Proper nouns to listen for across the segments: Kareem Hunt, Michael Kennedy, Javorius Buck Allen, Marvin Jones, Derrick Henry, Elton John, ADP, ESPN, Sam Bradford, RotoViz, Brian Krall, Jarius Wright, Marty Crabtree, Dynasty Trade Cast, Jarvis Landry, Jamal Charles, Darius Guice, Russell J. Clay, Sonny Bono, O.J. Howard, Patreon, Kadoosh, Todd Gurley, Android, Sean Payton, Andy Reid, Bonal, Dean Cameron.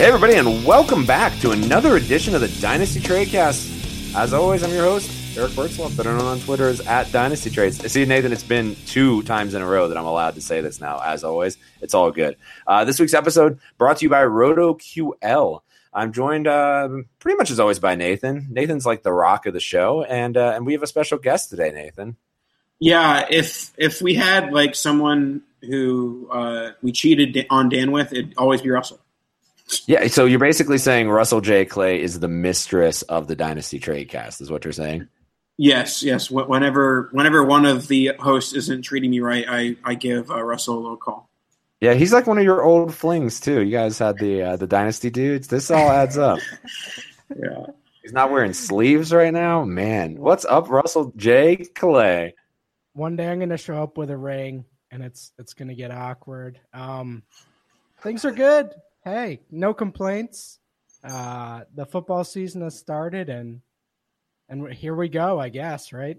Hey everybody, and welcome back to another edition of the Dynasty Trade Cast. As always, I'm your host, Eric Burtzloff, better known on Twitter as @DynastyTrades. See, Nathan, it's been 2 times in a row that I'm allowed to say this now. As always, it's all good. This week's episode brought to you by RotoQL. I'm joined pretty much as always by Nathan. Nathan's like the rock of the show, and we have a special guest today, Nathan. Yeah, if we had like someone who we cheated on Dan with, it'd always be Russell. Yeah, so you're basically saying Russell J. Clay is the mistress of the Dynasty Trade Cast, is what you're saying? Yes. Whenever one of the hosts isn't treating me right, I give Russell a little call. Yeah, he's like one of your old flings too. You guys had the Dynasty Dudes. This all adds up. Yeah, he's not wearing sleeves right now, man. What's up, Russell J. Clay? One day I'm gonna show up with a ring, and it's gonna get awkward. Things are good. Hey, no complaints. The football season has started, and here we go, I guess, right?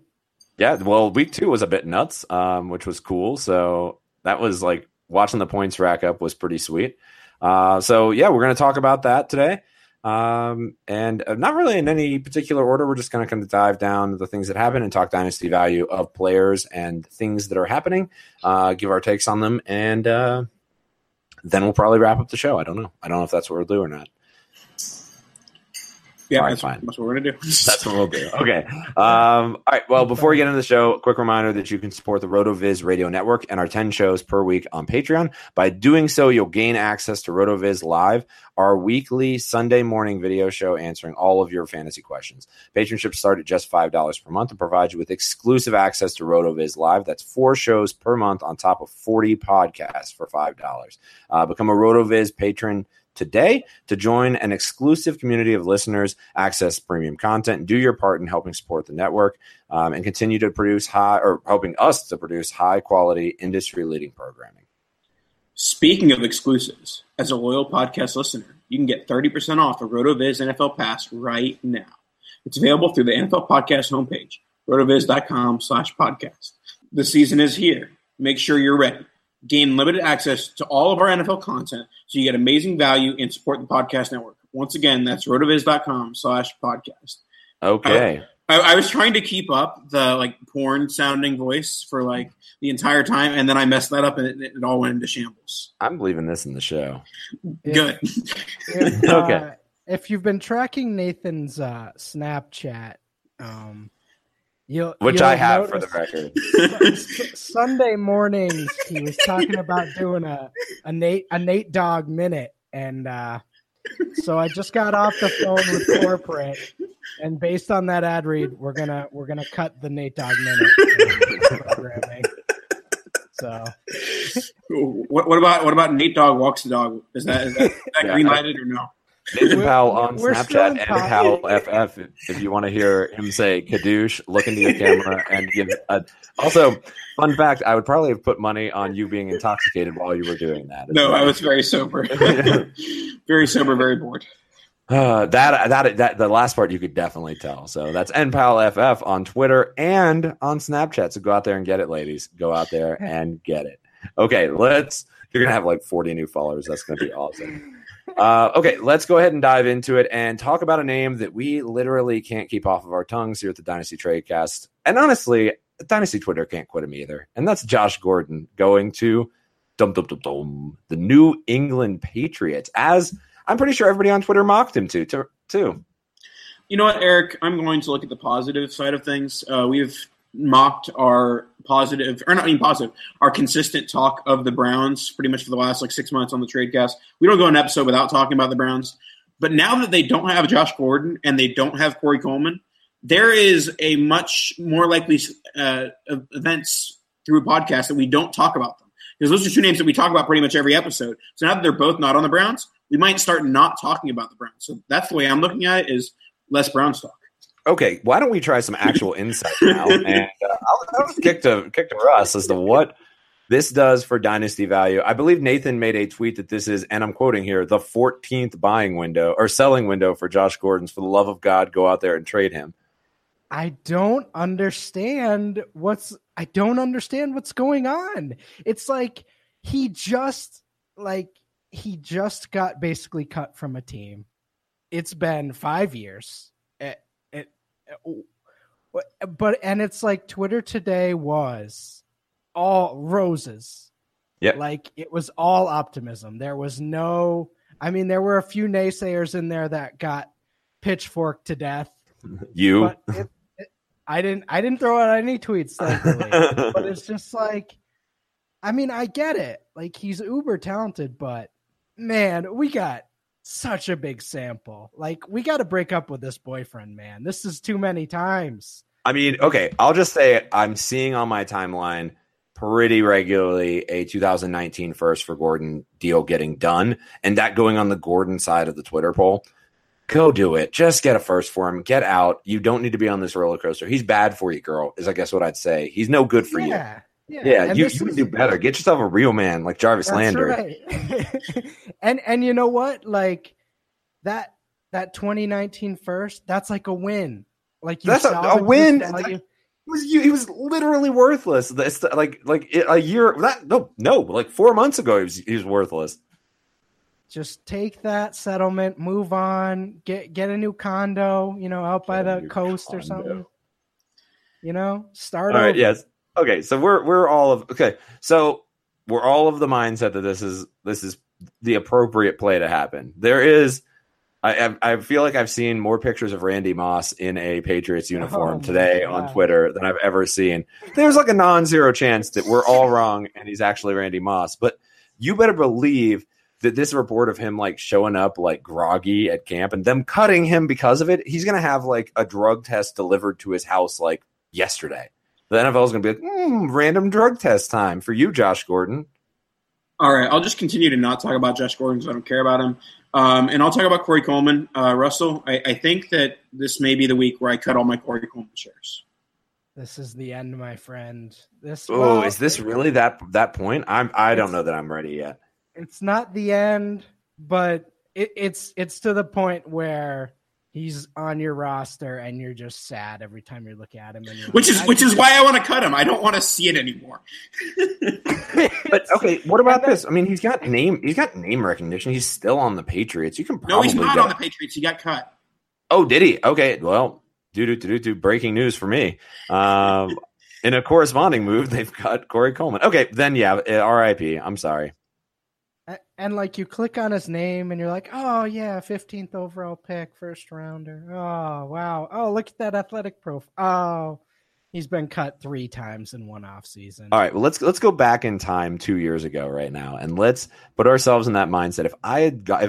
Yeah, well, week 2 was a bit nuts, which was cool. So that was like watching the points rack up was pretty sweet. So, yeah, we're going to talk about that today. And not really in any particular order. We're just going to dive down the things that happen and talk dynasty value of players and things that are happening, give our takes on them, and then we'll probably wrap up the show. I don't know. I don't know if that's what we'll do or not. Yeah, that's what we're going to do. That's what we'll do. Okay. All right. Well, before we get into the show, a quick reminder that you can support the RotoViz Radio Network and our 10 shows per week on Patreon. By doing so, you'll gain access to RotoViz Live, our weekly Sunday morning video show answering all of your fantasy questions. Patronships start at just $5 per month and provide you with exclusive access to RotoViz Live. That's 4 shows per month on top of 40 podcasts for $5. Become a RotoViz patron today to join an exclusive community of listeners, access premium content, and do your part in helping support the network and continue to produce helping us to produce high quality industry leading programming. Speaking of exclusives, as a loyal podcast listener, you can get 30% off a RotoViz NFL Pass right now. It's available through the NFL Podcast homepage, rotoviz.com/podcast. The season is here. Make sure you're ready. Gain limited access to all of our NFL content so you get amazing value and support the podcast network. Once again, that's rotoviz.com/podcast. Okay. I was trying to keep up the like porn sounding voice for like the entire time, and then I messed that up and it all went into shambles. I'm leaving this in the show. Good. Okay. If you've been tracking Nathan's Snapchat, Which I have for the record. Sunday mornings, he was talking about doing a Nate Dogg minute, and so I just got off the phone with corporate, and based on that ad read, we're gonna cut the Nate Dogg minute programming. So, what about Nate Dogg walks the dog? Is that green lighted or no? Nathan Powell on Snapchat and Powell FF. If you want to hear him say "Kadoosh," look into the camera and give. Also, fun fact: I would probably have put money on you being intoxicated while you were doing that. No, I was very sober, very sober, very bored. That the last part you could definitely tell. So that's NPowellFF on Twitter and on Snapchat. So go out there and get it, ladies. Go out there and get it. Okay, you're gonna have like 40 new followers. That's gonna be awesome. Okay, let's go ahead and dive into it and talk about a name that we literally can't keep off of our tongues here at the Dynasty Trade Cast. And honestly, Dynasty Twitter can't quit him either. And that's Josh Gordon going to the New England Patriots, as I'm pretty sure everybody on Twitter mocked him too. You know what, Eric? I'm going to look at the positive side of things. We've mocked our consistent talk of the Browns pretty much for the last like 6 months on the trade cast. We don't go an episode without talking about the Browns. But now that they don't have Josh Gordon and they don't have Corey Coleman, there is a much more likely events through a podcast that we don't talk about them. Because those are 2 names that we talk about pretty much every episode. So now that they're both not on the Browns, we might start not talking about the Browns. So that's the way I'm looking at it, is less Browns talk. Okay, why don't we try some actual insight now? And I'll kick to Russ as to what this does for dynasty value. I believe Nathan made a tweet that this is, and I'm quoting here, the 14th buying window or selling window for Josh Gordon. For the love of God, go out there and trade him. I don't understand what's going on. It's like he just like he just got basically cut from a team. It's been 5 years. But it's like Twitter today was all roses. Yeah. Like it was all optimism. There was no, I mean, there were a few naysayers in there that got pitchforked to death. I didn't throw out any tweets, thankfully. But it's just like, I mean, I get it. Like he's uber talented, but man, we got such a big sample. Like we got to break up with this boyfriend, man. This is too many times. I mean, okay, I'll just say I'm seeing on my timeline pretty regularly a 2019 first for Gordon deal getting done, and that going on the Gordon side of the Twitter poll. Go do it. Just get a first for him. Get out. You don't need to be on this roller coaster. He's bad for you, girl, is I guess what I'd say. He's no good for you. Yeah, you can do better. Get yourself a real man like Jarvis Landry. Right. and you know what? Like that 2019 first, that's like a win. Like you that's a win. He was literally worthless. It's like a year. Like 4 months ago, he was worthless. Just take that settlement, move on, get a new condo, you know, out by the coast or something. You know, start over. All right, yes. Okay, so we're all of the mindset that this is the appropriate play to happen. There is I feel like I've seen more pictures of Randy Moss in a Patriots uniform today on Twitter than I've ever seen. There's like a non-zero chance that we're all wrong and he's actually Randy Moss, but you better believe that this report of him like showing up like groggy at camp and them cutting him because of it, he's going to have like a drug test delivered to his house like yesterday. The NFL is going to be like, random drug test time for you, Josh Gordon. All right. I'll just continue to not talk about Josh Gordon because I don't care about him. And I'll talk about Corey Coleman. Russell, I think that this may be the week where I cut all my Corey Coleman shares. This is the end, my friend. Is this really that point? I don't know that I'm ready yet. It's not the end, but it's to the point where he's on your roster and you're just sad every time you look at him. Which is why I want to cut him. I don't want to see it anymore. But okay, what about this? I mean, he's got name recognition. He's still on the Patriots. You can probably No, he's not on the Patriots. He got cut. Oh, did he? Okay, well, breaking news for me. In a corresponding move, they've cut Corey Coleman. Okay, then yeah, R.I.P. I'm sorry. And like you click on his name and you're like, oh yeah, 15th overall pick, first rounder. Oh wow. Oh, look at that athletic profile. Oh, he's been cut 3 times in one off season. All right. Well, let's go back in time 2 years ago right now. And let's put ourselves in that mindset. If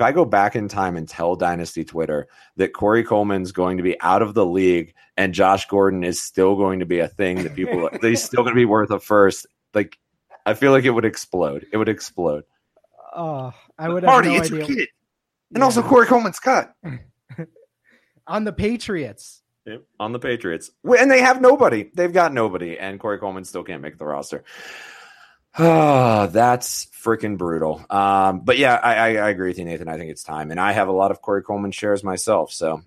I go back in time and tell Dynasty Twitter that Corey Coleman's going to be out of the league and Josh Gordon is still going to be a thing that people, that he's still going to be worth a first. Like, I feel like it would explode. It would explode. Oh, I would have no idea. And also Corey Coleman's cut. On the Patriots. Yep, on the Patriots. And they have nobody. They've got nobody. And Corey Coleman still can't make the roster. Oh, that's freaking brutal. But yeah, I agree with you, Nathan. I think it's time. And I have a lot of Corey Coleman shares myself. So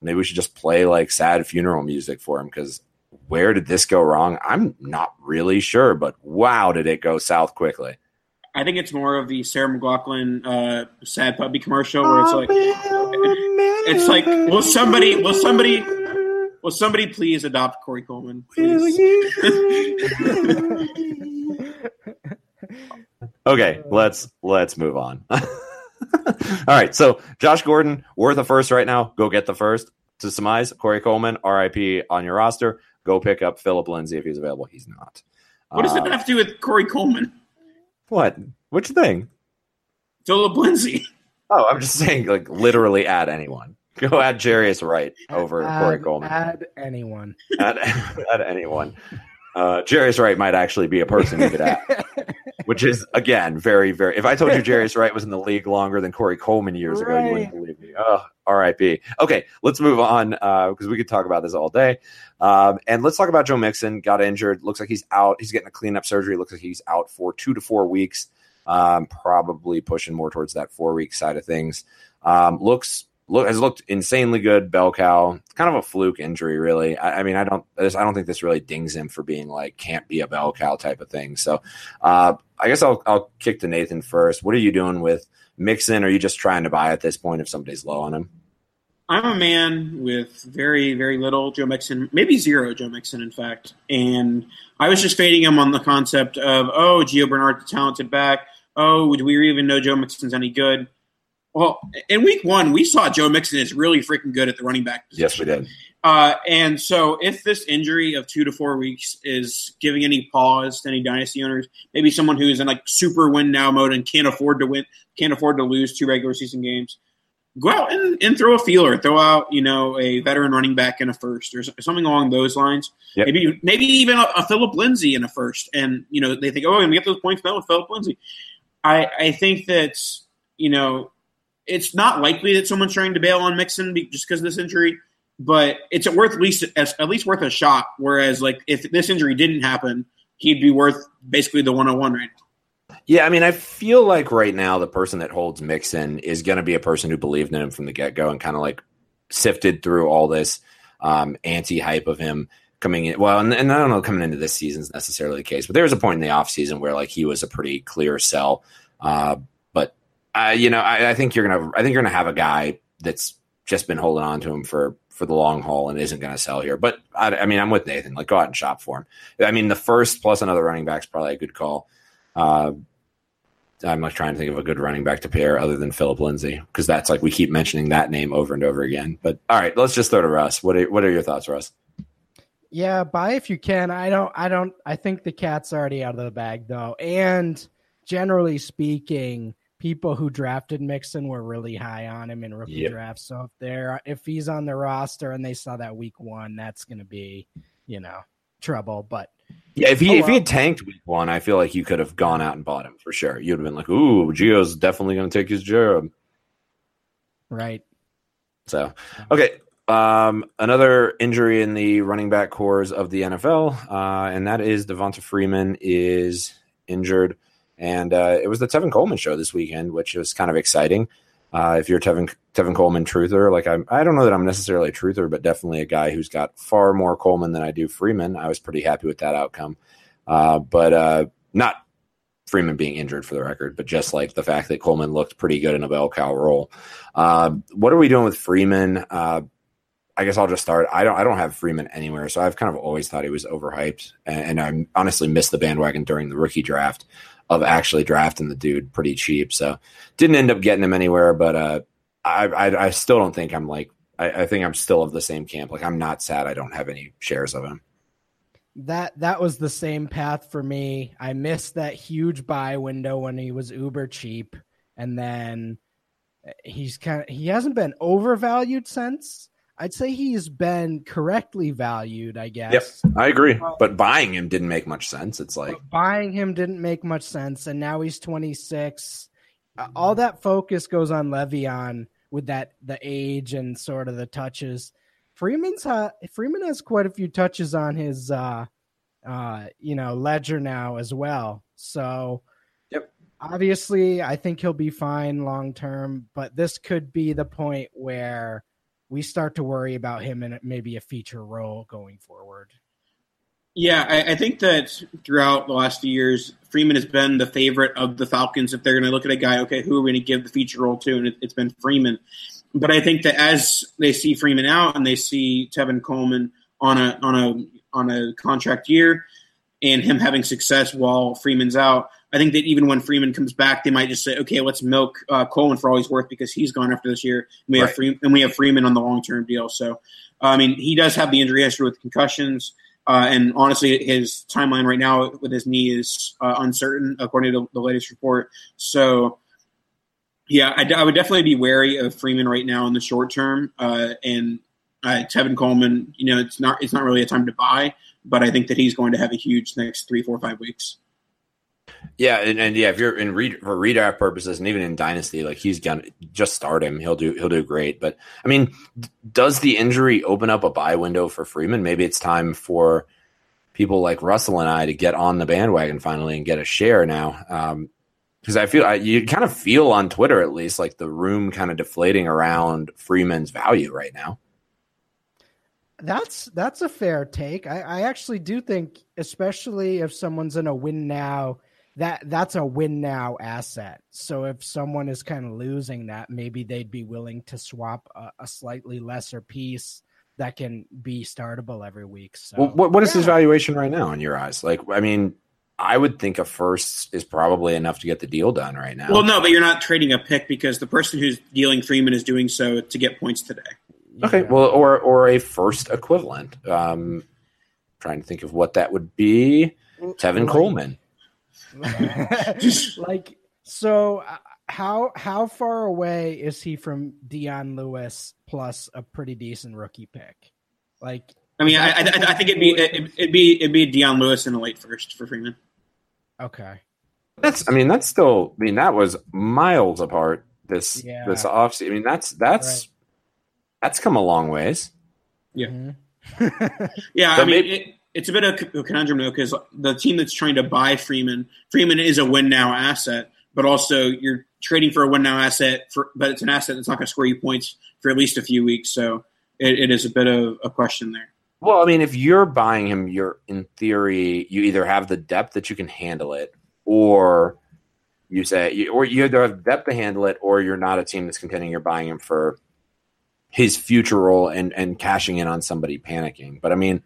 maybe we should just play like sad funeral music for him because where did this go wrong? I'm not really sure, but wow, did it go south quickly. I think it's more of the Sarah McLachlan sad puppy commercial where it's like will somebody please adopt Corey Coleman? Please. Okay, let's move on. All right, so Josh Gordon worth a first right now. Go get the first. To surmise, Corey Coleman, RIP on your roster. Go pick up Philip Lindsay if he's available. He's not. What does it have to do with Corey Coleman? What? Which thing? Philip Lindsay. Oh, I'm just saying, like, literally add anyone. Go add Jarius Wright over Corey Coleman. Add anyone. Add anyone. Jarius Wright might actually be a person you could add, which is, again, very, very... If I told you Jarius Wright was in the league longer than Corey Coleman years ago, you wouldn't believe me. Oh, R.I.P. Okay, let's move on because we could talk about this all day. And let's talk about Joe Mixon. Got injured. Looks like he's out. He's getting a cleanup surgery. Looks like he's out for 2 to 4 weeks. Probably pushing more towards that 4-week side of things. Looks has looked insanely good. Bell cow. It's kind of a fluke injury, really. I don't think this really dings him for being like can't be a bell cow type of thing. So I guess I'll kick to Nathan first. What are you doing with Mixon? Are you just trying to buy at this point if somebody's low on him? I'm a man with very, very little Joe Mixon, maybe zero Joe Mixon, in fact. And I was just fading him on the concept of, oh, Gio Bernard's a talented back. Oh, do we even know Joe Mixon's any good? Well, in week one, we saw Joe Mixon is really freaking good at the running back position. Yes, we did. And so if this injury of 2 to 4 weeks is giving any pause to any dynasty owners, maybe someone who is in like super win now mode and can't afford to win, can't afford to lose 2 regular season games, go out and throw a feeler, throw out, you know, a veteran running back in a first or something along those lines. Yep. Maybe even a Philip Lindsay in a first. And, you know, they think, oh, I'm going to get those points now with Philip Lindsay. I think that, you know, it's not likely that someone's trying to bail on Mixon just because of this injury, but it's worth at least worth a shot. Whereas, like, if this injury didn't happen, he'd be worth basically the 101 right now. Yeah, I mean, I feel like right now the person that holds Mixon is going to be a person who believed in him from the get-go and kind of like sifted through all this anti-hype of him coming in. Well, and I don't know coming into this season is necessarily the case, but there was a point in the offseason where like he was a pretty clear sell. I think you're gonna have a guy that's just been holding on to him for the long haul and isn't going to sell here. But I mean, I'm with Nathan. Like, go out and shop for him. I mean, the first plus another running back is probably a good call. I'm not trying to think of a good running back to pair other than Philip Lindsay, because that's like we keep mentioning that name over and over again. But all right, let's just throw to Russ. What are your thoughts, Russ? Yeah, buy if you can. I think the cat's already out of the bag though. And generally speaking, people who drafted Mixon were really high on him in rookie drafts. So if he's on the roster and they saw that week one, that's going to be, you know, trouble. But yeah, if he had tanked week one, I feel like you could have gone out and bought him for sure. You'd have been like, "Ooh, Gio's definitely going to take his job." Right. So, okay. Another injury in the running back cores of the NFL, and that is Devonta Freeman is injured, and it was the Tevin Coleman show this weekend, which was kind of exciting. If you're Tevin Coleman truther, like I don't know that I'm necessarily a truther, but definitely a guy who's got far more Coleman than I do Freeman. I was pretty happy with that outcome, but not Freeman being injured for the record, but just like the fact that Coleman looked pretty good in a bell cow role. What are we doing with Freeman? I guess I'll just start. I don't have Freeman anywhere, so I've kind of always thought he was overhyped, and I honestly missed the bandwagon during the rookie draft of actually drafting the dude pretty cheap. So didn't end up getting him anywhere, but I still don't think I'm like, I think I'm still of the same camp. Like, I'm not sad I don't have any shares of him. That was the same path for me. I missed that huge buy window when he was uber cheap. And then he hasn't been overvalued since. I'd say he's been correctly valued, I guess. Yep, I agree. But buying him didn't make much sense. It's like buying him didn't make much sense, and now he's 26. All that focus goes on Le'Veon with that the age and sort of the touches. Freeman has quite a few touches on his ledger now as well. So yep. Obviously, I think he'll be fine long term, but this could be the point where we start to worry about him in maybe a feature role going forward. Yeah, I think that throughout the last few years, Freeman has been the favorite of the Falcons. If they're going to look at a guy, okay, who are we going to give the feature role to? And it's been Freeman. But I think that as they see Freeman out and they see Tevin Coleman on a contract year and him having success while Freeman's out, I think that even when Freeman comes back, they might just say, okay, let's milk Coleman for all he's worth because he's gone after this year. And we, right. We have Freeman on the long-term deal. So, I mean, he does have the injury history with concussions. And honestly, his timeline right now with his knee is uncertain, according to the latest report. So, yeah, I would definitely be wary of Freeman right now in the short term. And Tevin Coleman, you know, it's not really a time to buy, but I think that he's going to have a huge next 3, 4, 5 weeks. Yeah, and if you're in for redraft purposes, and even in dynasty, like he's gonna just start him. He'll do great. But I mean, does the injury open up a buy window for Freeman? Maybe it's time for people like Russell and I to get on the bandwagon finally and get a share now. Because I feel you kind of feel on Twitter, at least, like the room kind of deflating around Freeman's value right now. That's a fair take. I actually do think, especially if someone's in a win now, that's a win now asset. So if someone is kind of losing that, maybe they'd be willing to swap a slightly lesser piece that can be startable every week. So well, what is his valuation right now in your eyes? Like, I mean, I would think a first is probably enough to get the deal done right now. Well, no, but you're not trading a pick because the person who's dealing Freeman is doing so to get points today. Okay, well, or a first equivalent. Trying to think of what that would be. Tevin Coleman. So how far away is he from Dion Lewis plus a pretty decent rookie pick? Like, I mean, I think it'd be Dion Lewis in the late first for Freeman. Okay, that was miles apart this offseason. I mean, that's right. That's come a long ways. Yeah. Mm-hmm. Yeah, so I mean, it's a bit of a conundrum, though, because the team that's trying to buy Freeman is a win-now asset, but also you're trading for a win-now asset, but it's an asset that's not going to score you points for at least a few weeks, so it is a bit of a question there. Well, I mean, if you're buying him, in theory, you either have the depth that you can handle it, or you either have depth to handle it, or you're not a team that's contending. You're buying him for his future role and cashing in on somebody panicking. But I mean,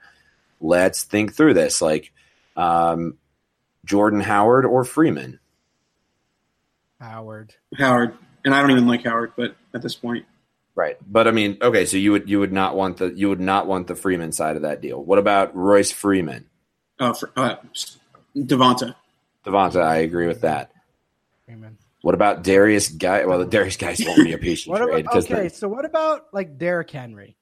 let's think through this. Like Jordan Howard or Freeman? Howard. And I don't even like Howard, but at this point. Right. But I mean, okay, so you would not want the Freeman side of that deal. What about Royce Freeman? Devonta, I agree with that. Freeman. What about Darius Guy? Well, the Darius Guys won't be a piece of trade. So what about like Derrick Henry?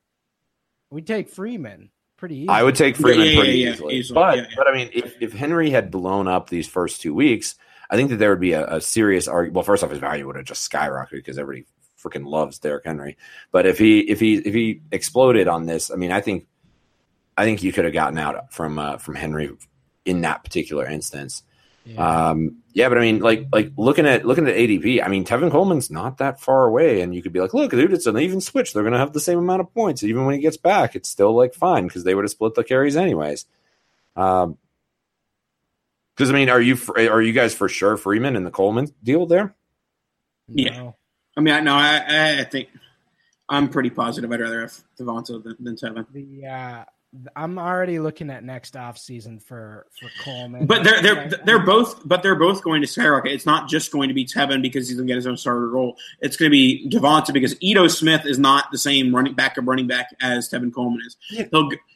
We take Freeman pretty easily. I would take Freeman pretty easily. But I mean, if Henry had blown up these first 2 weeks, I think that there would be a serious argument. Well, first off, his value would have just skyrocketed because everybody freaking loves Derrick Henry. But if he exploded on this, I mean, I think you could have gotten out from Henry in that particular instance. Yeah. But I mean, like looking at ADP, I mean, Tevin Coleman's not that far away, and you could be like, look, dude, it's an even switch. They're going to have the same amount of points. Even when he gets back, it's still like fine because they would have split the carries anyways. Because I mean, are you guys for sure Freeman in the Coleman deal there? Yeah, no. I mean, I think I'm pretty positive. I'd rather have Devonta than Tevin. Yeah. I'm already looking at next offseason for Coleman. But they're both going to skyrocket. It's not just going to be Tevin because he's going to get his own starter role. It's going to be Devonta because Edo Smith is not the same running back as Tevin Coleman is. Yeah.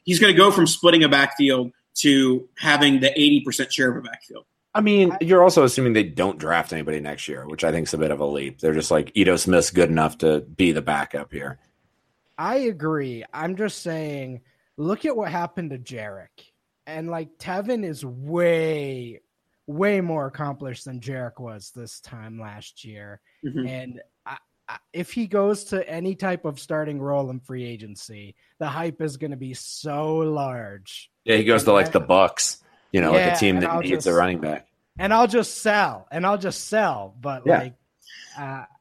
He's going to go from splitting a backfield to having the 80% share of a backfield. I mean, you're also assuming they don't draft anybody next year, which I think is a bit of a leap. They're just like, Edo Smith's good enough to be the backup here. I agree. I'm just saying – look at what happened to Jerick. And like Tevin is way, way more accomplished than Jerick was this time last year. Mm-hmm. And if he goes to any type of starting role in free agency, the hype is going to be so large. Yeah, he goes to like the Bucks, you know, like a team that needs a running back. And I'll just sell. But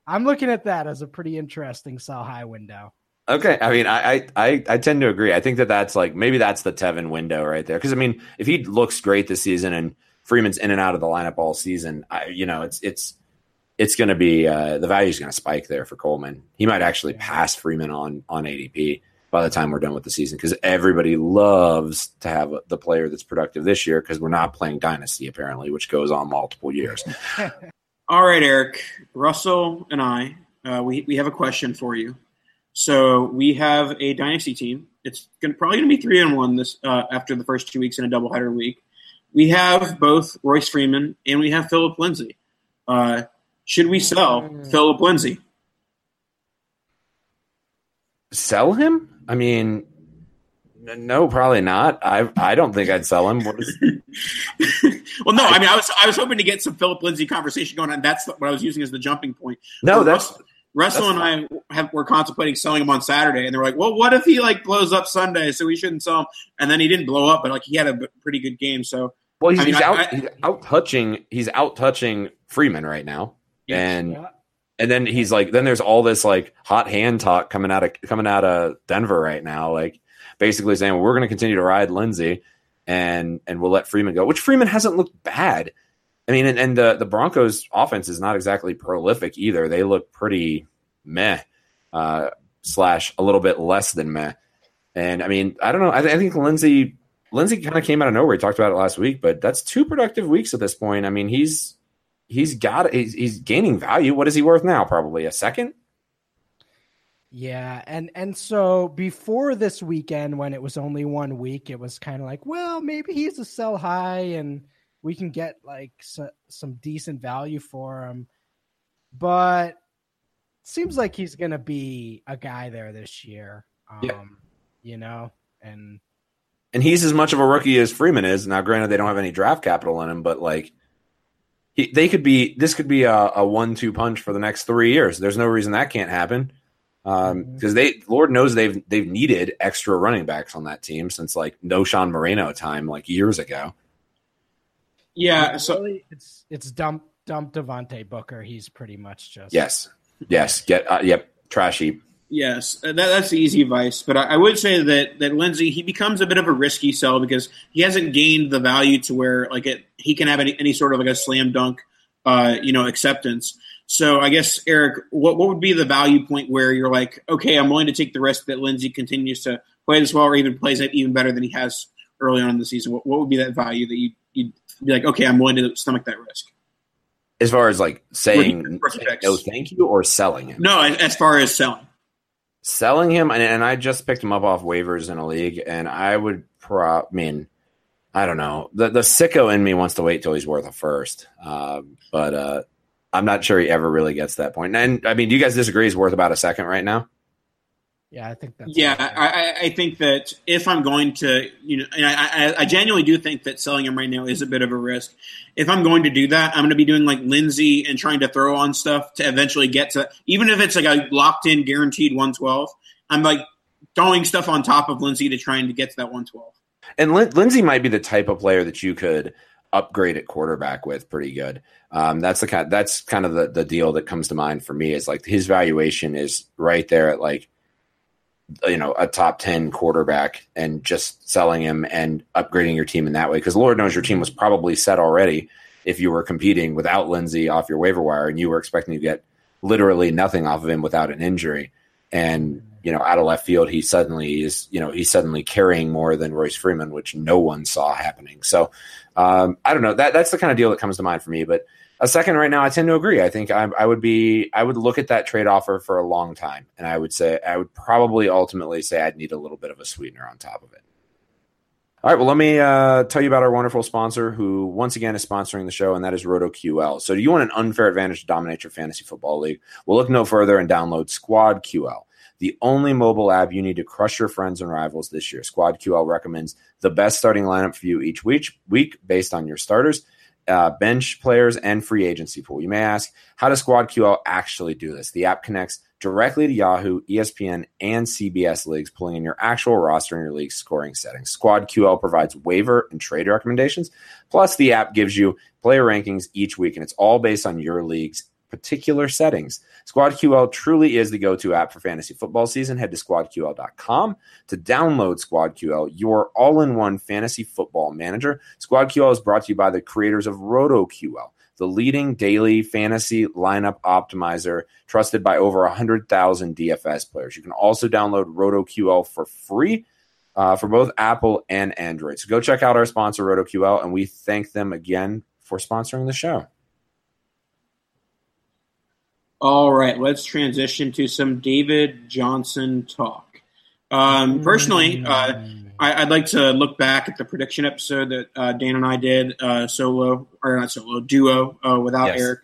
I'm looking at that as a pretty interesting sell high window. Okay, I mean, I tend to agree. I think that's like maybe that's the Tevin window right there. Because I mean, if he looks great this season and Freeman's in and out of the lineup all season, it's going to be the value's going to spike there for Coleman. He might actually pass Freeman on ADP by the time we're done with the season because everybody loves to have the player that's productive this year because we're not playing Dynasty apparently, which goes on multiple years. All right, Eric, Russell, and I we have a question for you. So we have a dynasty team. It's probably going to be 3-1 this after the first 2 weeks in a doubleheader week. We have both Royce Freeman and we have Philip Lindsay. Should we sell Philip Lindsay? Sell him? I mean, no, probably not. I don't think I'd sell him. Well, no. I mean, I was hoping to get some Philip Lindsay conversation going on. That's what I was using as the jumping point. No, that's. Russell and I were contemplating selling him on Saturday, and they were like, well, what if he, like, blows up Sunday, so we shouldn't sell him? And then he didn't blow up, but, like, he had a pretty good game. So Well, he's out touching Freeman right now. Yes. And then he's like, then there's all this like hot hand talk coming out of Denver right now, like basically saying, well, we're going to continue to ride Lindsay and we'll let Freeman go, which Freeman hasn't looked bad. I mean, and the Broncos offense is not exactly prolific either. They look pretty meh, / a little bit less than meh. And I mean, I don't know. I think Lindsay kind of came out of nowhere. He talked about it last week, but that's 2 productive weeks at this point. I mean, he's gaining value. What is he worth now? Probably a second. Yeah. And so before this weekend, when it was only 1 week, it was kind of like, well, maybe he's a sell high and we can get like some decent value for him. But seems like he's going to be a guy there this year. Yeah. You know, and he's as much of a rookie as Freeman is. Now, granted, they don't have any draft capital in him, but like this could be a 1-2 punch for the next 3 years. There's no reason that can't happen. Because Lord knows they've needed extra running backs on that team since like no Sean Moreno time, like years ago. Yeah, so really, it's dump Devontae Booker. He's pretty much just yes, get trash heap. Yes, that's the easy advice. But I would say that Lindsay, he becomes a bit of a risky sell because he hasn't gained the value to where like he can have any sort of like a slam dunk, acceptance. So I guess, Eric, what would be the value point where you're like, okay, I'm willing to take the risk that Lindsay continues to play this well or even plays it even better than he has early on in the season? What would be that value that you'd be like, okay, I'm willing to stomach that risk? As far as like saying no thank you or selling him? No, as far as selling. Selling him, and I just picked him up off waivers in a league, and I would I don't know. The sicko in me wants to wait till he's worth a first, but I'm not sure he ever really gets that point. And I mean, do you guys disagree he's worth about a second right now? Yeah, I think that's I think that if I'm going to, and I genuinely do think that selling him right now is a bit of a risk. If I'm going to do that, I'm going to be doing like Lindsay and trying to throw on stuff to eventually get to, even if it's like a locked in guaranteed 112, I'm like throwing stuff on top of Lindsay to trying to get to that 112. And Lindsay might be the type of player that you could upgrade at quarterback with pretty good. That's kind of the deal that comes to mind for me is like his valuation is right there at like, a top 10 quarterback and just selling him and upgrading your team in that way. Cause Lord knows your team was probably set already. If you were competing without Lindsay off your waiver wire and you were expecting to get literally nothing off of him without an injury and, out of left field, he suddenly is, he's suddenly carrying more than Royce Freeman, which no one saw happening. So I don't know that's the kind of deal that comes to mind for me, but a second right now, I tend to agree. I think I would look at that trade offer for a long time, and I would probably ultimately say I'd need a little bit of a sweetener on top of it. All right, well, let me tell you about our wonderful sponsor who, once again, is sponsoring the show, and that is RotoQL. So do you want an unfair advantage to dominate your fantasy football league? Well, look no further and download SquadQL, the only mobile app you need to crush your friends and rivals this year. SquadQL recommends the best starting lineup for you each week based on your starters, bench players, and free agency pool. You may ask, how does SquadQL actually do this? The app connects directly to Yahoo, ESPN, and CBS leagues, pulling in your actual roster and your league scoring settings. SquadQL provides waiver and trade recommendations, plus the app gives you player rankings each week, and it's all based on your league's particular settings. SquadQL truly is the go-to app for fantasy football season. Head to squadql.com to download SquadQL, your all-in-one fantasy football manager. SquadQL is brought to you by the creators of RotoQL, the leading daily fantasy lineup optimizer trusted by over 100,000 DFS players. You can also download RotoQL for free for both Apple and Android. So go check out our sponsor, RotoQL, and we thank them again for sponsoring the show. All right, let's transition to some David Johnson talk. Personally, I'd like to look back at the prediction episode that Dan and I did duo without Eric.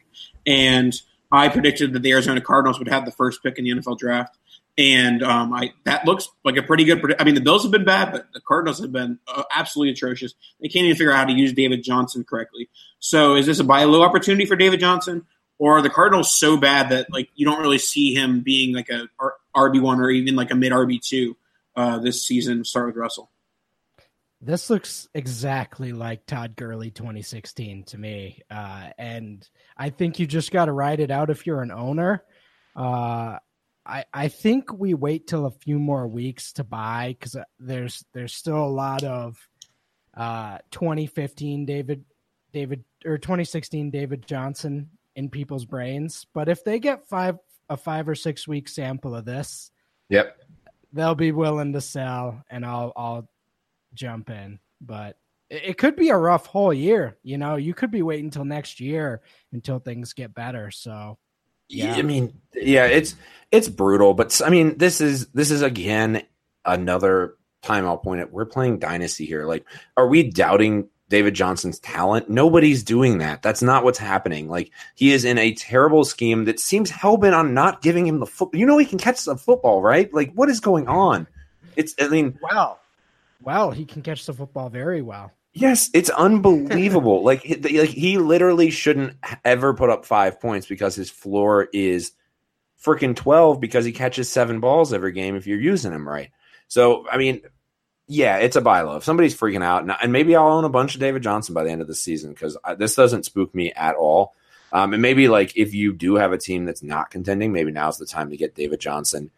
And I predicted that the Arizona Cardinals would have the first pick in the NFL draft. And that looks like a pretty good prediction. I mean, the Bills have been bad, but the Cardinals have been absolutely atrocious. They can't even figure out how to use David Johnson correctly. So is this a buy low opportunity for David Johnson? Or are the Cardinals so bad that like you don't really see him being like a RB1 or even like a mid RB2 this season? Start with Russell. This looks exactly like Todd Gurley 2016 to me. And I think you just got to ride it out if you're an owner. I think we wait till a few more weeks to buy because there's still a lot of 2015 David or 2016 David Johnson in people's brains. But if they get a 5 or 6 week sample of this, yep, they'll be willing to sell, and I'll jump in. But it could be a rough whole year. You know, you could be waiting until next year until things get better. So yeah, I mean, yeah, it's brutal, but I mean, this is again another time I'll point at. We're playing dynasty here. Like, are we doubting David Johnson's talent? Nobody's doing that. That's not what's happening. Like, he is in a terrible scheme that seems hell-bent on not giving him the football. You know, he can catch the football, right? Like, what is going on? Well, he can catch the football very well. Yes, it's unbelievable. like he literally shouldn't ever put up 5 points because his floor is freaking 12 because he catches 7 balls every game if you're using him right. So, I mean, yeah, it's a buy low. If somebody's freaking out, and maybe I'll own a bunch of David Johnson by the end of the season because this doesn't spook me at all. And maybe, like, if you do have a team that's not contending, maybe now's the time to get David Johnson.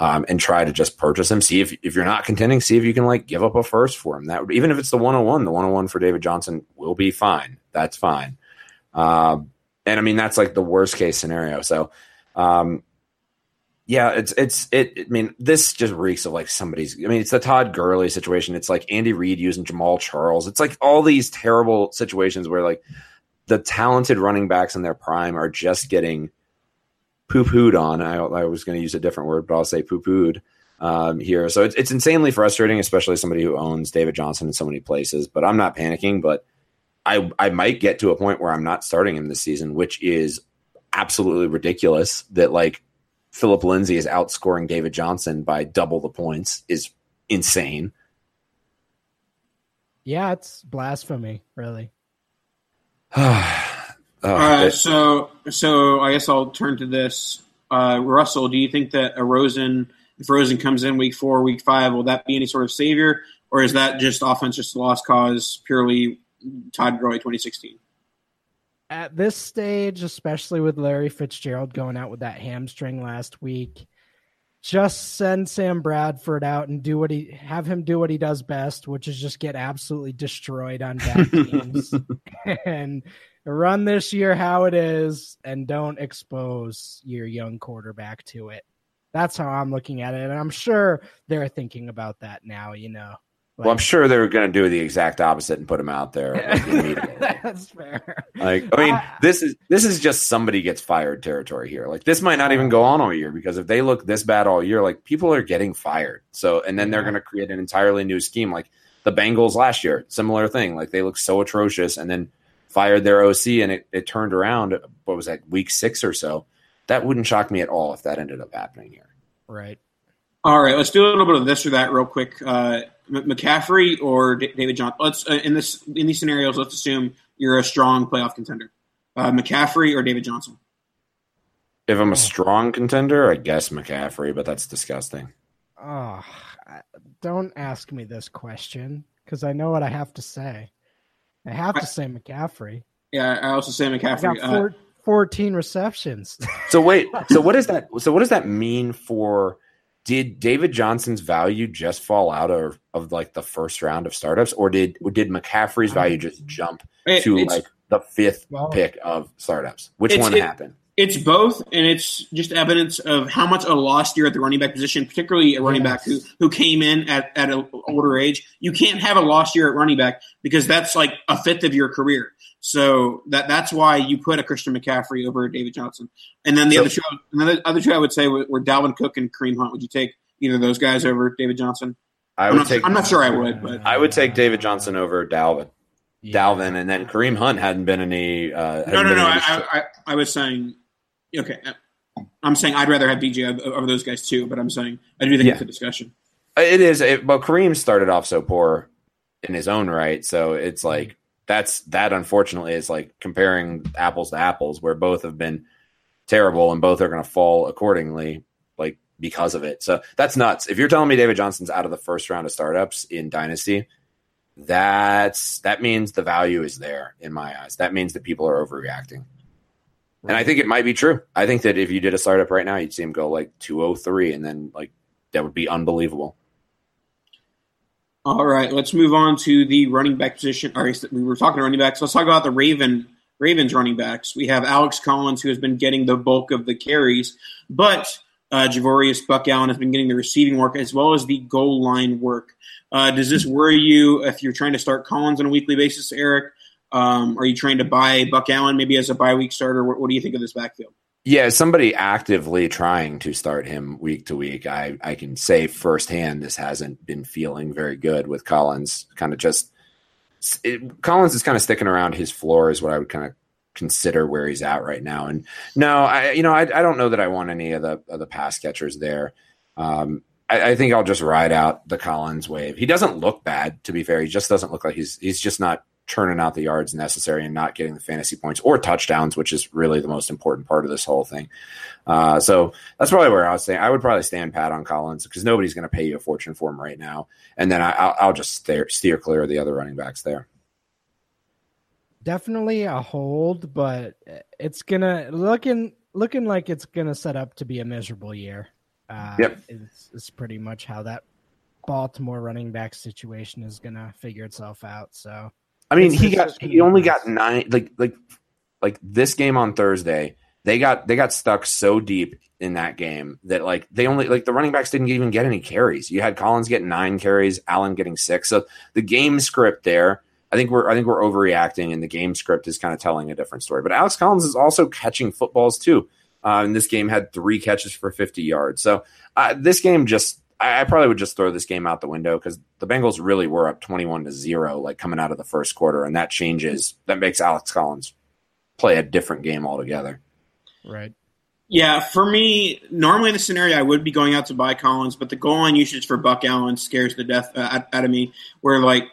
And try to just purchase him. See if you're not contending, see if you can, like, give up a first for him. That would, even if it's the 101 for David Johnson will be fine. That's fine. And I mean, that's like the worst case scenario. So yeah, I mean, this just reeks of like somebody's, I mean, it's the Todd Gurley situation. It's like Andy Reid using Jamal Charles. It's like all these terrible situations where, like, the talented running backs in their prime are just getting poo-pooed on. I was going to use a different word, but I'll say poo-pooed here. So it's insanely frustrating, especially somebody who owns David Johnson in so many places. But I'm not panicking, but I might get to a point where I'm not starting him this season, which is absolutely ridiculous that, like, Philip Lindsay is outscoring David Johnson by double the points is insane. Yeah, it's blasphemy, really. So I guess I'll turn to this. Russell, do you think that if Rosen comes in week 4, week 5, will that be any sort of savior, or is that just offense just a lost cause, purely Todd Gurley 2016? At this stage, especially with Larry Fitzgerald going out with that hamstring last week, just send Sam Bradford out and have him do what he does best, which is just get absolutely destroyed on bad teams and run this year how it is, and don't expose your young quarterback to it. That's how I'm looking at it, and I'm sure they're thinking about that now, you know. Like, well, I'm sure they're going to do the exact opposite and put him out there. Like, that's fair. Like, I mean, this is just somebody gets fired territory here. Like, this might not even go on all year because if they look this bad all year, like, people are getting fired. So, and then they're going to create an entirely new scheme. Like the Bengals last year, similar thing. Like, they looked so atrocious and then fired their OC and it turned around. What was that, week 6 or so? That wouldn't shock me at all if that ended up happening here. Right. All right, let's do a little bit of this or that real quick. McCaffrey or David Johnson? Let's in these scenarios, let's assume you're a strong playoff contender. McCaffrey or David Johnson? If I'm a strong contender, I guess McCaffrey, but that's disgusting. Oh, don't ask me this question because I know what I have to say. I have to say McCaffrey. Yeah, I also say McCaffrey. I got 14 receptions. So wait, so what does that mean for? Did David Johnson's value just fall out of like the first round of startups, or did McCaffrey's value just jump to like the 5th pick of startups? Which one happened? It's both, and it's just evidence of how much a lost year at the running back position, particularly a running back who came in at an older age. You can't have a lost year at running back because that's like a 5th of your career. So that's why you put a Christian McCaffrey over David Johnson. And then the other two I would say were Dalvin Cook and Kareem Hunt. Would you take either of those guys over David Johnson? I would take David Johnson over Dalvin. Yeah. Dalvin, and then Kareem Hunt hadn't been any. No. I was saying. Okay, I'm saying I'd rather have DJ over those guys too, but I'm saying I do think it's a discussion. It is, but Kareem started off so poor in his own right, so it's like that unfortunately is like comparing apples to apples, where both have been terrible and both are going to fall accordingly, like because of it. So that's nuts. If you're telling me David Johnson's out of the first round of startups in Dynasty, that means the value is there in my eyes. That means that people are overreacting. Right. And I think it might be true. I think that if you did a startup right now, you'd see him go like 203, and then like that would be unbelievable. All right, let's move on to the running back position. All right, we were talking running backs. Let's talk about the Ravens running backs. We have Alex Collins, who has been getting the bulk of the carries, but Javorius Buck Allen has been getting the receiving work as well as the goal line work. Does this worry you if you're trying to start Collins on a weekly basis, Eric? Are you trying to buy Buck Allen maybe as a bye-week starter? What do you think of this backfield? Yeah, somebody actively trying to start him week to week. I can say firsthand this hasn't been feeling very good with Collins. Collins is kind of sticking around his floor is what I would kind of consider where he's at right now. And no, I don't know that I want any of the pass catchers there. I think I'll just ride out the Collins wave. He doesn't look bad, to be fair. He just doesn't look like he's just not turning out the yards necessary and not getting the fantasy points or touchdowns, which is really the most important part of this whole thing. So that's probably where I was saying I would probably stand pat on Collins because nobody's going to pay you a fortune for him right now. And then I'll just steer clear of the other running backs there. Definitely a hold, but it's going to looking like it's going to set up to be a miserable year. Yep. It's pretty much how that Baltimore running back situation is going to figure itself out. So, I mean, he only got nine. Like this game on Thursday, they got stuck so deep in that game that like they only like the running backs didn't even get any carries. You had Collins getting 9 carries, Allen getting 6. So the game script there, I think we're overreacting, and the game script is kind of telling a different story. But Alex Collins is also catching footballs too. And this game had 3 catches for 50 yards. So this game just. I probably would just throw this game out the window because the Bengals really were up 21-0, like coming out of the first quarter, and that makes Alex Collins play a different game altogether. Right. Yeah, for me, normally in this scenario, I would be going out to buy Collins, but the goal line usage for Buck Allen scares the death out of me. Where like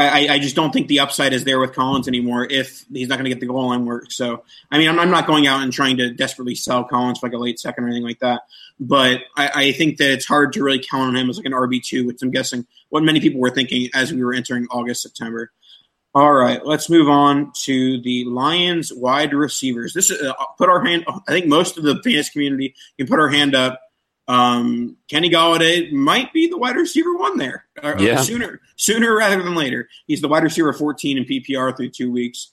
I just don't think the upside is there with Collins anymore if he's not going to get the goal line work. So I mean, I'm not going out and trying to desperately sell Collins for like a late second or anything like that. But I think that it's hard to really count on him as like an RB2, which I'm guessing what many people were thinking as we were entering August, September. All right, let's move on to the Lions wide receivers. This is I think most of the fantasy community can put our hand up. Kenny Golladay might be the wide receiver one there. Yeah. Sooner rather than later. He's the wide receiver 14 in PPR through 2 weeks.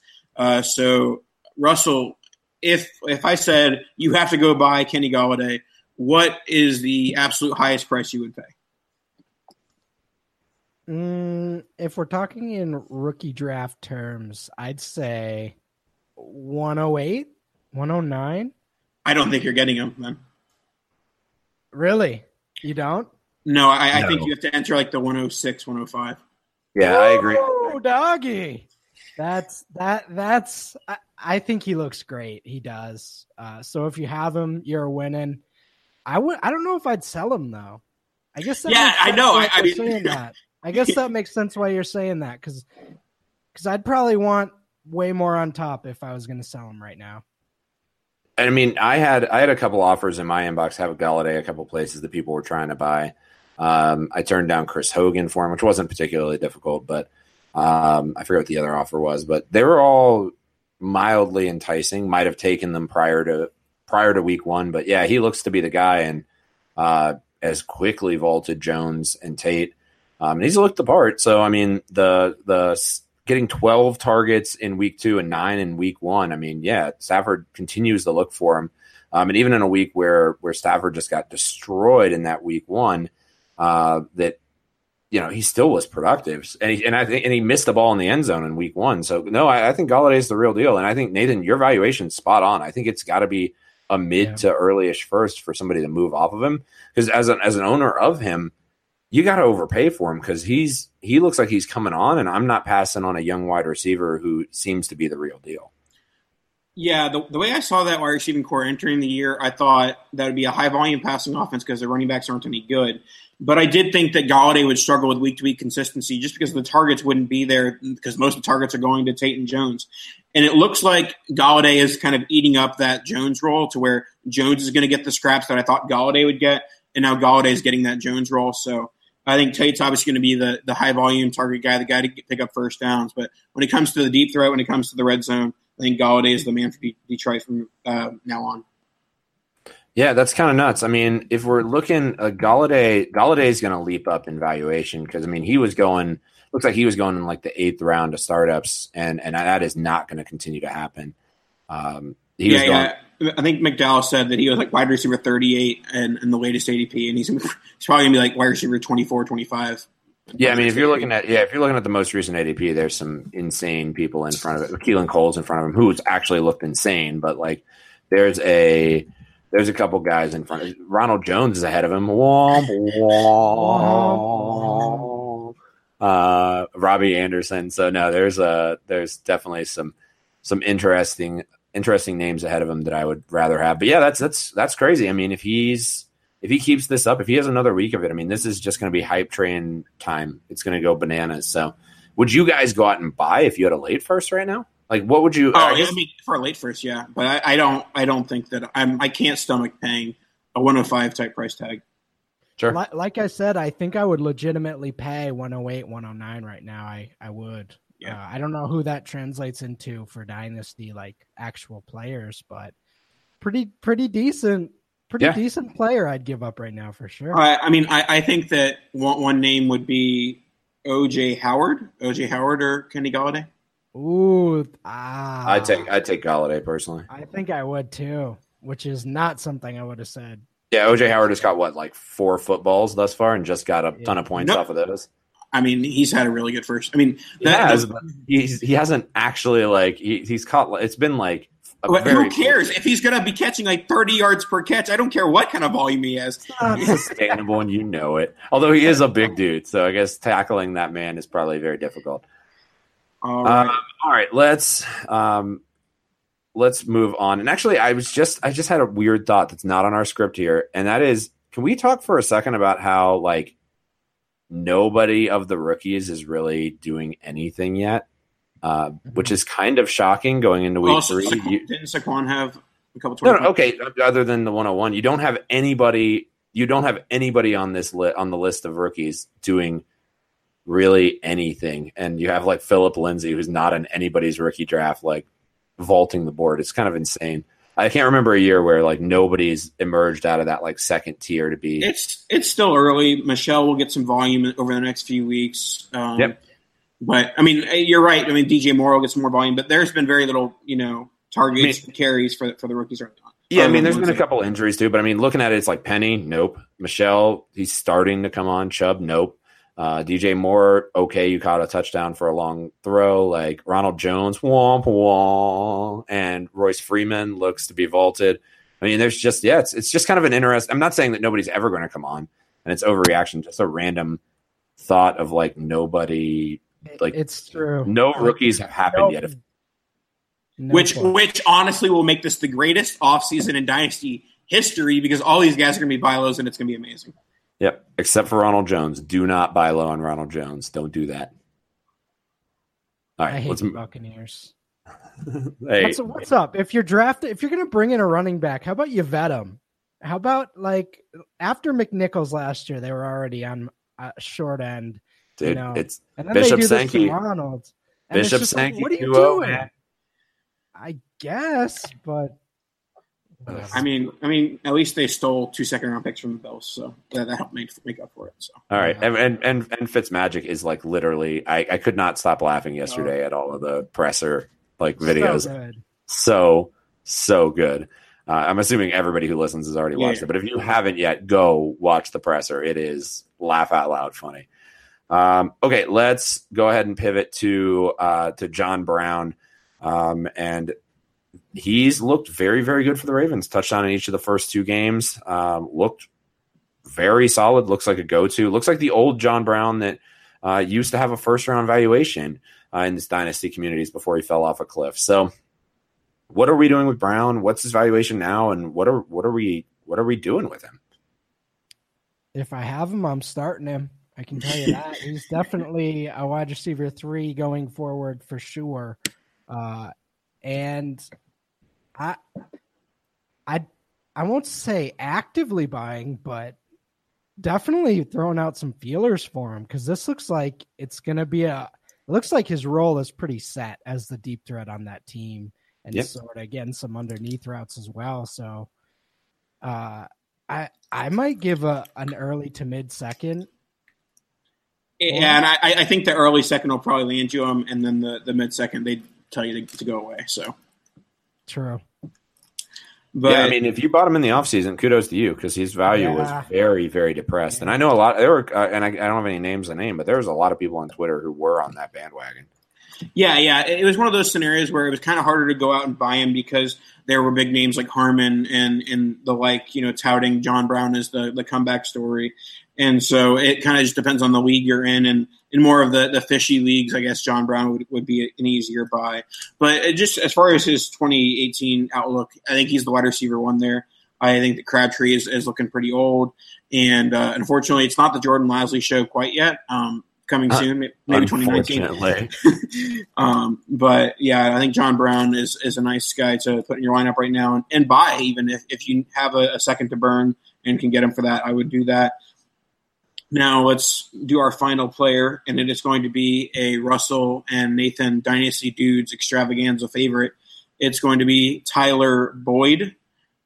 So Russell, if I said you have to go buy Kenny Golladay, what is the absolute highest price you would pay? If we're talking in rookie draft terms, I'd say 108, 109. I don't think you're getting him then. Really? You don't? No, I think you have to enter like the 106, 105. Yeah, I agree. Oh, doggy. That's I think he looks great. He does. So if you have him, you're winning. I don't know if I'd sell him though. I guess that saying that. I guess that makes sense why you're saying that because I'd probably want way more on top if I was going to sell him right now. I mean, I had a couple offers in my inbox. Have a Golladay, a couple places that people were trying to buy. I turned down Chris Hogan for him, which wasn't particularly difficult, but I forget what the other offer was. But they were all mildly enticing. Might have taken them prior to week one, but yeah, he looks to be the guy, and as quickly vaulted Jones and Tate. And he's looked the part. So I mean, the getting 12 targets in week 2 and 9 in week 1. I mean, yeah, Stafford continues to look for him. And even in a week where Stafford just got destroyed in that week 1, that you know he still was productive, and he missed the ball in the end zone in week 1. So no, I think Golladay is the real deal, and I think Nathan, your valuation's spot on. I think it's got to be a mid to early-ish first for somebody to move off of him. Because as an owner of him, you got to overpay for him because he looks like he's coming on, and I'm not passing on a young wide receiver who seems to be the real deal. Yeah, the way I saw that wide receiving core entering the year, I thought that would be a high-volume passing offense because the running backs aren't any good. But I did think that Golladay would struggle with week-to-week consistency just because the targets wouldn't be there because most of the targets are going to Tate and Jones. And it looks like Golladay is kind of eating up that Jones role to where Jones is going to get the scraps that I thought Golladay would get, and now Golladay is getting that Jones role. So I think Tate's obviously going to be the high-volume target guy, the guy to pick up first downs. But when it comes to the deep threat, when it comes to the red zone, I think Golladay is the man for Detroit from now on. Yeah, that's kind of nuts. I mean, if we're looking at Golladay is going to leap up in valuation because, I mean, he was going in like the eighth round of startups, and that is not going to continue to happen. I think McDowell said that he was like wide receiver 38 in the latest ADP, and he's probably going to be like wide receiver 24, 25. Yeah, I mean, if you're looking at the most recent ADP, there's some insane people in front of it. Keelan Cole's in front of him, who's actually looked insane, but like there's a couple guys in front of him. Ronald Jones is ahead of him. Womp, womp. Robbie Anderson. So no, there's definitely some interesting names ahead of him that I would rather have. But yeah, that's crazy. I mean, if he keeps this up, if he has another week of it, I mean, this is just going to be hype train time. It's going to go bananas. So would you guys go out and buy if you had a late first right now? Like, what would you? I mean, for a late first, yeah. But I don't think that I can't stomach paying a 105 type price tag. Sure. Like I said, I think I would legitimately pay 108, 109 right now. I would. Yeah. I don't know who that translates into for Dynasty, like actual players, but pretty decent player I'd give up right now for sure. I mean, I think that one name would be O.J. Howard or Kenny Golladay. Ooh, I'd take Golladay personally. I think I would too, which is not something I would have said. Yeah, O.J. Howard has got like 4 footballs thus far and just got a ton of points off of those. I mean, he's had a really good first. I mean, he hasn't actually like he's caught. It's been like. Who cares if he's going to be catching like 30 yards per catch? I don't care what kind of volume he has. He's sustainable, and you know it. Although he is a big dude, so I guess tackling that man is probably very difficult. All right, let's move on. And actually, I just had a weird thought that's not on our script here, and that is, can we talk for a second about how like nobody of the rookies is really doing anything yet? Which is kind of shocking going into week three. Didn't Saquon have a couple? No, okay. Other than the 101, you don't have anybody. You don't have anybody on this on the list of rookies doing really anything, and you have like Philip Lindsay, who's not in anybody's rookie draft, like vaulting the board. It's kind of insane. I can't remember a year where like nobody's emerged out of that like second tier to be. It's still early. Michelle will get some volume over the next few weeks. Yep. But, I mean, you're right. I mean, DJ Morrow gets more volume, but there's been very little, targets and carries for the rookies right now. Yeah, I mean, there's been a couple injuries, too. But, I mean, looking at it, it's like Penny, nope. Michelle, he's starting to come on. Chubb, nope. DJ Morrow, okay, you caught a touchdown for a long throw. Like, Ronald Jones, womp, womp. And Royce Freeman looks to be vaulted. I mean, there's just, it's just kind of an interest. I'm not saying that nobody's ever going to come on, and it's overreaction, just a random thought of, like, nobody – like it's true. No rookies have happened yet. Which honestly will make this the greatest offseason in Dynasty history because all these guys are going to be buy lows and it's going to be amazing. Yep. Except for Ronald Jones. Do not buy low on Ronald Jones. Don't do that. All right. I hate the Buccaneers. Hey, what's up? If you're going to bring in a running back, how about you vet him? How about like after McNichols last year, they were already on short end. Dude, it's Bishop Sankey. Bishop Sankey. What are you doing? Man. I guess, but I mean, at least they stole 2 second-round picks from the Bills, so that helped make up for it. So all right, yeah. and Fitzmagic is like literally. I could not stop laughing yesterday at all of the presser like videos. So good. I'm assuming everybody who listens has already watched it, but if you haven't yet, go watch the presser. It is laugh out loud funny. Okay, let's go ahead and pivot to John Brown. And he's looked very, very good for the Ravens. Touchdown in each of the first 2 games. Looked very solid. Looks like a go-to. Looks like the old John Brown that used to have a first-round valuation in this Dynasty communities before he fell off a cliff. So what are we doing with Brown? What's his valuation now? And what are we doing with him? If I have him, I'm starting him. I can tell you that he's definitely a wide receiver 3 going forward for sure. And I won't say actively buying, but definitely throwing out some feelers for him, because this looks like it's going to be it looks like his role is pretty set as the deep threat on that team, and sort of getting some underneath routes as well. So I might give an early to mid second. Yeah, and I think the early second will probably land you him, and then the mid second they'd tell you to go away. So true. But yeah, I mean, if you bought him in the offseason, kudos to you, because his value was very, very depressed. And I know a lot – there were, and I don't have any names to name, but there was a lot of people on Twitter who were on that bandwagon. Yeah. It was one of those scenarios where it was kind of harder to go out and buy him because there were big names like Harmon and the like, you know, touting John Brown as the comeback story. And so it kind of just depends on the league you're in. And in more of the fishy leagues, I guess John Brown would be an easier buy. But just as far as his 2018 outlook, I think he's the wide receiver one there. I think that Crabtree is looking pretty old. And unfortunately, it's not the Jordan Lasley show quite yet. Coming soon, maybe 2019. But yeah, I think John Brown is a nice guy to put in your lineup right now and buy, even if you have a second to burn and can get him for that, I would do that. Now let's do our final player, and it is going to be a Russell and Nathan Dynasty Dudes extravaganza favorite. It's going to be Tyler Boyd.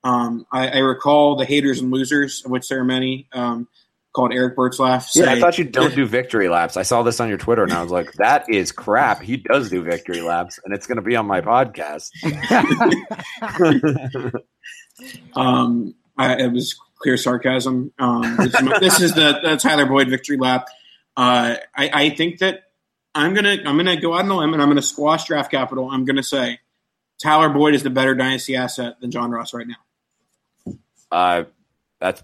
I recall the haters and losers, of which there are many, called Eric Burtzloff. Yeah, I thought you don't do victory laps. I saw this on your Twitter, and I was like, that is crap. He does do victory laps, and it's going to be on my podcast. It was clear sarcasm. This is the Tyler Boyd victory lap. I think that I'm gonna go out on a limb, and I'm gonna squash draft capital. I'm gonna say Tyler Boyd is the better dynasty asset than John Ross right now. That's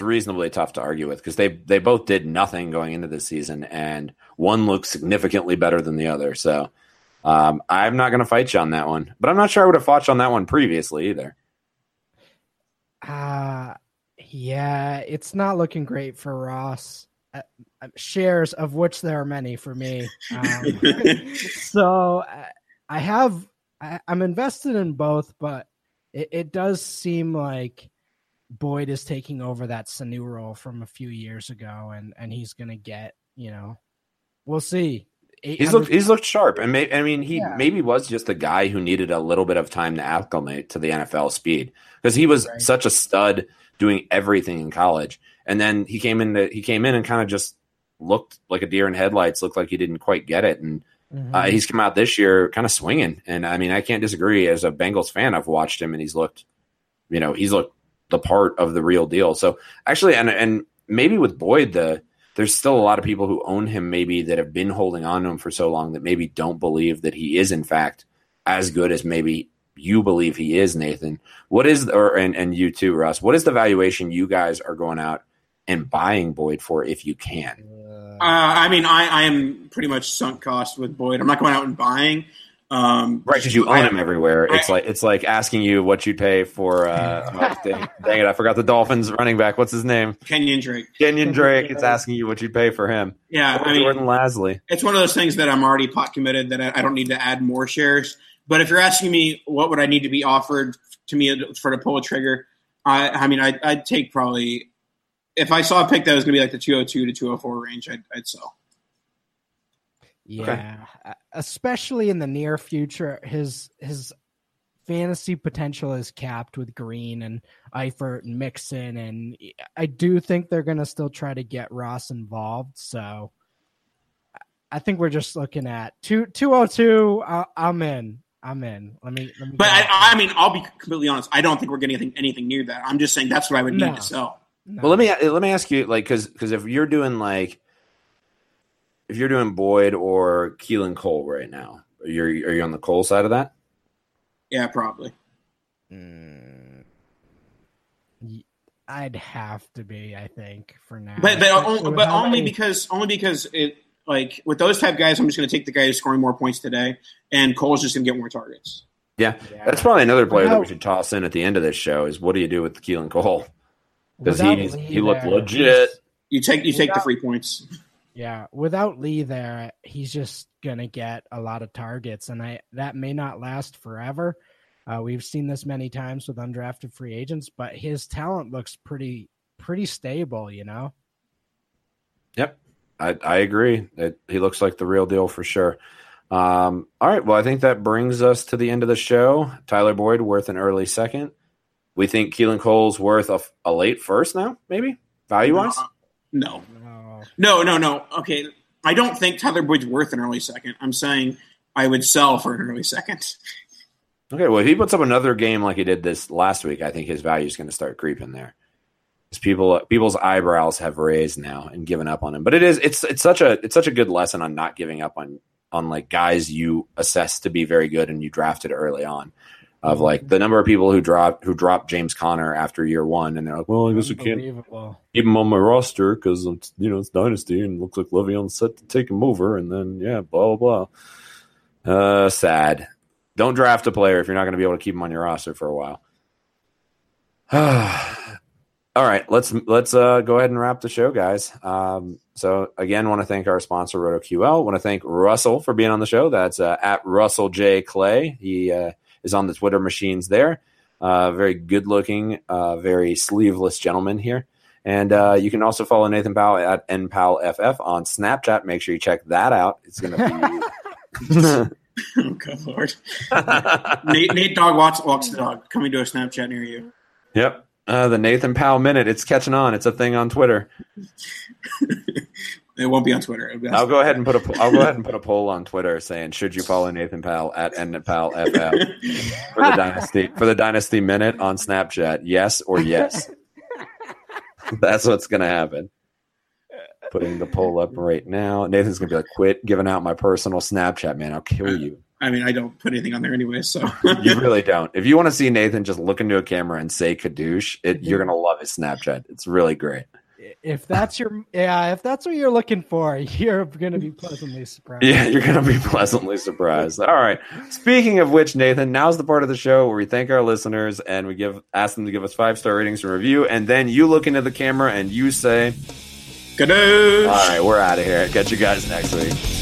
reasonably tough to argue with, because they both did nothing going into this season, and one looks significantly better than the other. So I'm not gonna fight you on that one, but I'm not sure I would have fought you on that one previously either. Yeah, it's not looking great for Ross. Shares, of which there are many for me. So I'm invested in both, but it does seem like Boyd is taking over that Sanu role from a few years ago, and he's going to get, you know, we'll see. He's looked sharp, and maybe was just a guy who needed a little bit of time to acclimate to the NFL speed, because he was such a stud doing everything in college, and then he came in and kind of just looked like a deer in headlights, looked like he didn't quite get it, and he's come out this year kind of swinging, and I mean, I can't disagree. As a Bengals fan, I've watched him, and he's looked the part of the real deal. So actually, and maybe with Boyd, there's still a lot of people who own him maybe that have been holding on to him for so long that maybe don't believe that he is in fact as good as maybe you believe he is, Nathan. And you too, Russ, what is the valuation you guys are going out and buying Boyd for if you can? I am pretty much sunk cost with Boyd. I'm not going out and buying. Right, because you own him everywhere. It's like asking you what you pay for. Dang it, I forgot the Dolphins running back. What's his name? Kenyon Drake. It's asking you what you pay for him. Yeah, Jordan Lasley. It's one of those things that I'm already pot committed, that I don't need to add more shares. But if you're asking me what would I need to be offered to me for to pull a trigger, I'd take probably, if I saw a pick that was going to be like the 202 to 204 range, I'd sell. Yeah, okay. Especially in the near future, his fantasy potential is capped with Green and Eifert and Mixon, and I do think they're going to still try to get Ross involved. So I think we're just looking at 202. I'm in. Let me. But I'll be completely honest. I don't think we're getting anything near that. I'm just saying that's what I would need to sell. No. Well, let me ask you, like, because if you're doing Boyd or Keelan Cole right now, are you on the Cole side of that? Yeah, probably. I'd have to be, I think, for now. But only because it, like, with those type of guys, I'm just going to take the guy who's scoring more points today, and Cole's just going to get more targets. Yeah, that's probably another player that we should toss in at the end of this show is, what do you do with Keelan Cole? Because he looked legit. You take the free points. Yeah, without Lee there, he's just going to get a lot of targets, and that may not last forever. We've seen this many times with undrafted free agents, but his talent looks pretty pretty stable, you know? Yep. I agree. He looks like the real deal for sure. All right. Well, I think that brings us to the end of the show. Tyler Boyd worth an early second. We think Keelan Cole's worth a late first now, maybe value-wise? No. Okay. I don't think Tyler Boyd's worth an early second. I'm saying I would sell for an early second. Okay. Well, if he puts up another game like he did this last week, I think his value is going to start creeping there. People's eyebrows have raised now and given up on him, but it's such a good lesson on not giving up on like guys you assessed to be very good and you drafted early on. Of like the number of people who dropped James Conner after year one, and they're like, well, I guess we can't keep him on my roster because it's dynasty and it looks like Le'Veon's set to take him over, and then blah blah blah. Sad. Don't draft a player if you're not going to be able to keep him on your roster for a while. All right, let's go ahead and wrap the show, guys. So, again, want to thank our sponsor, RotoQL. Want to thank Russell for being on the show. That's at Russell J. Clay. He is on the Twitter machines there. Very good-looking, very sleeveless gentleman here. And you can also follow Nathan Powell at NPowellFF on Snapchat. Make sure you check that out. It's going to be... Oh, good Lord. Nate Dog walks the dog. Coming to a Snapchat near you. Yep. The Nathan Powell Minute. It's catching on. It's a thing on Twitter. It won't be on Twitter. I'll go ahead and put a poll on Twitter saying, should you follow Nathan Powell at NPowellFF for the Dynasty Minute on Snapchat? Yes or yes. That's what's going to happen. Putting the poll up right now. Nathan's going to be like, quit giving out my personal Snapchat, man. I'll kill you. I mean, I don't put anything on there anyway, so. You really don't. If you want to see Nathan just look into a camera and say "kadoosh," you're going to love his Snapchat. It's really great. If that's what you're looking for, you're going to be pleasantly surprised. Yeah, you're going to be pleasantly surprised. All right. Speaking of which, Nathan, now's the part of the show where we thank our listeners and we ask them to give us 5-star ratings and review, and then you look into the camera and you say, "Kadoosh." All right, we're out of here. Catch you guys next week.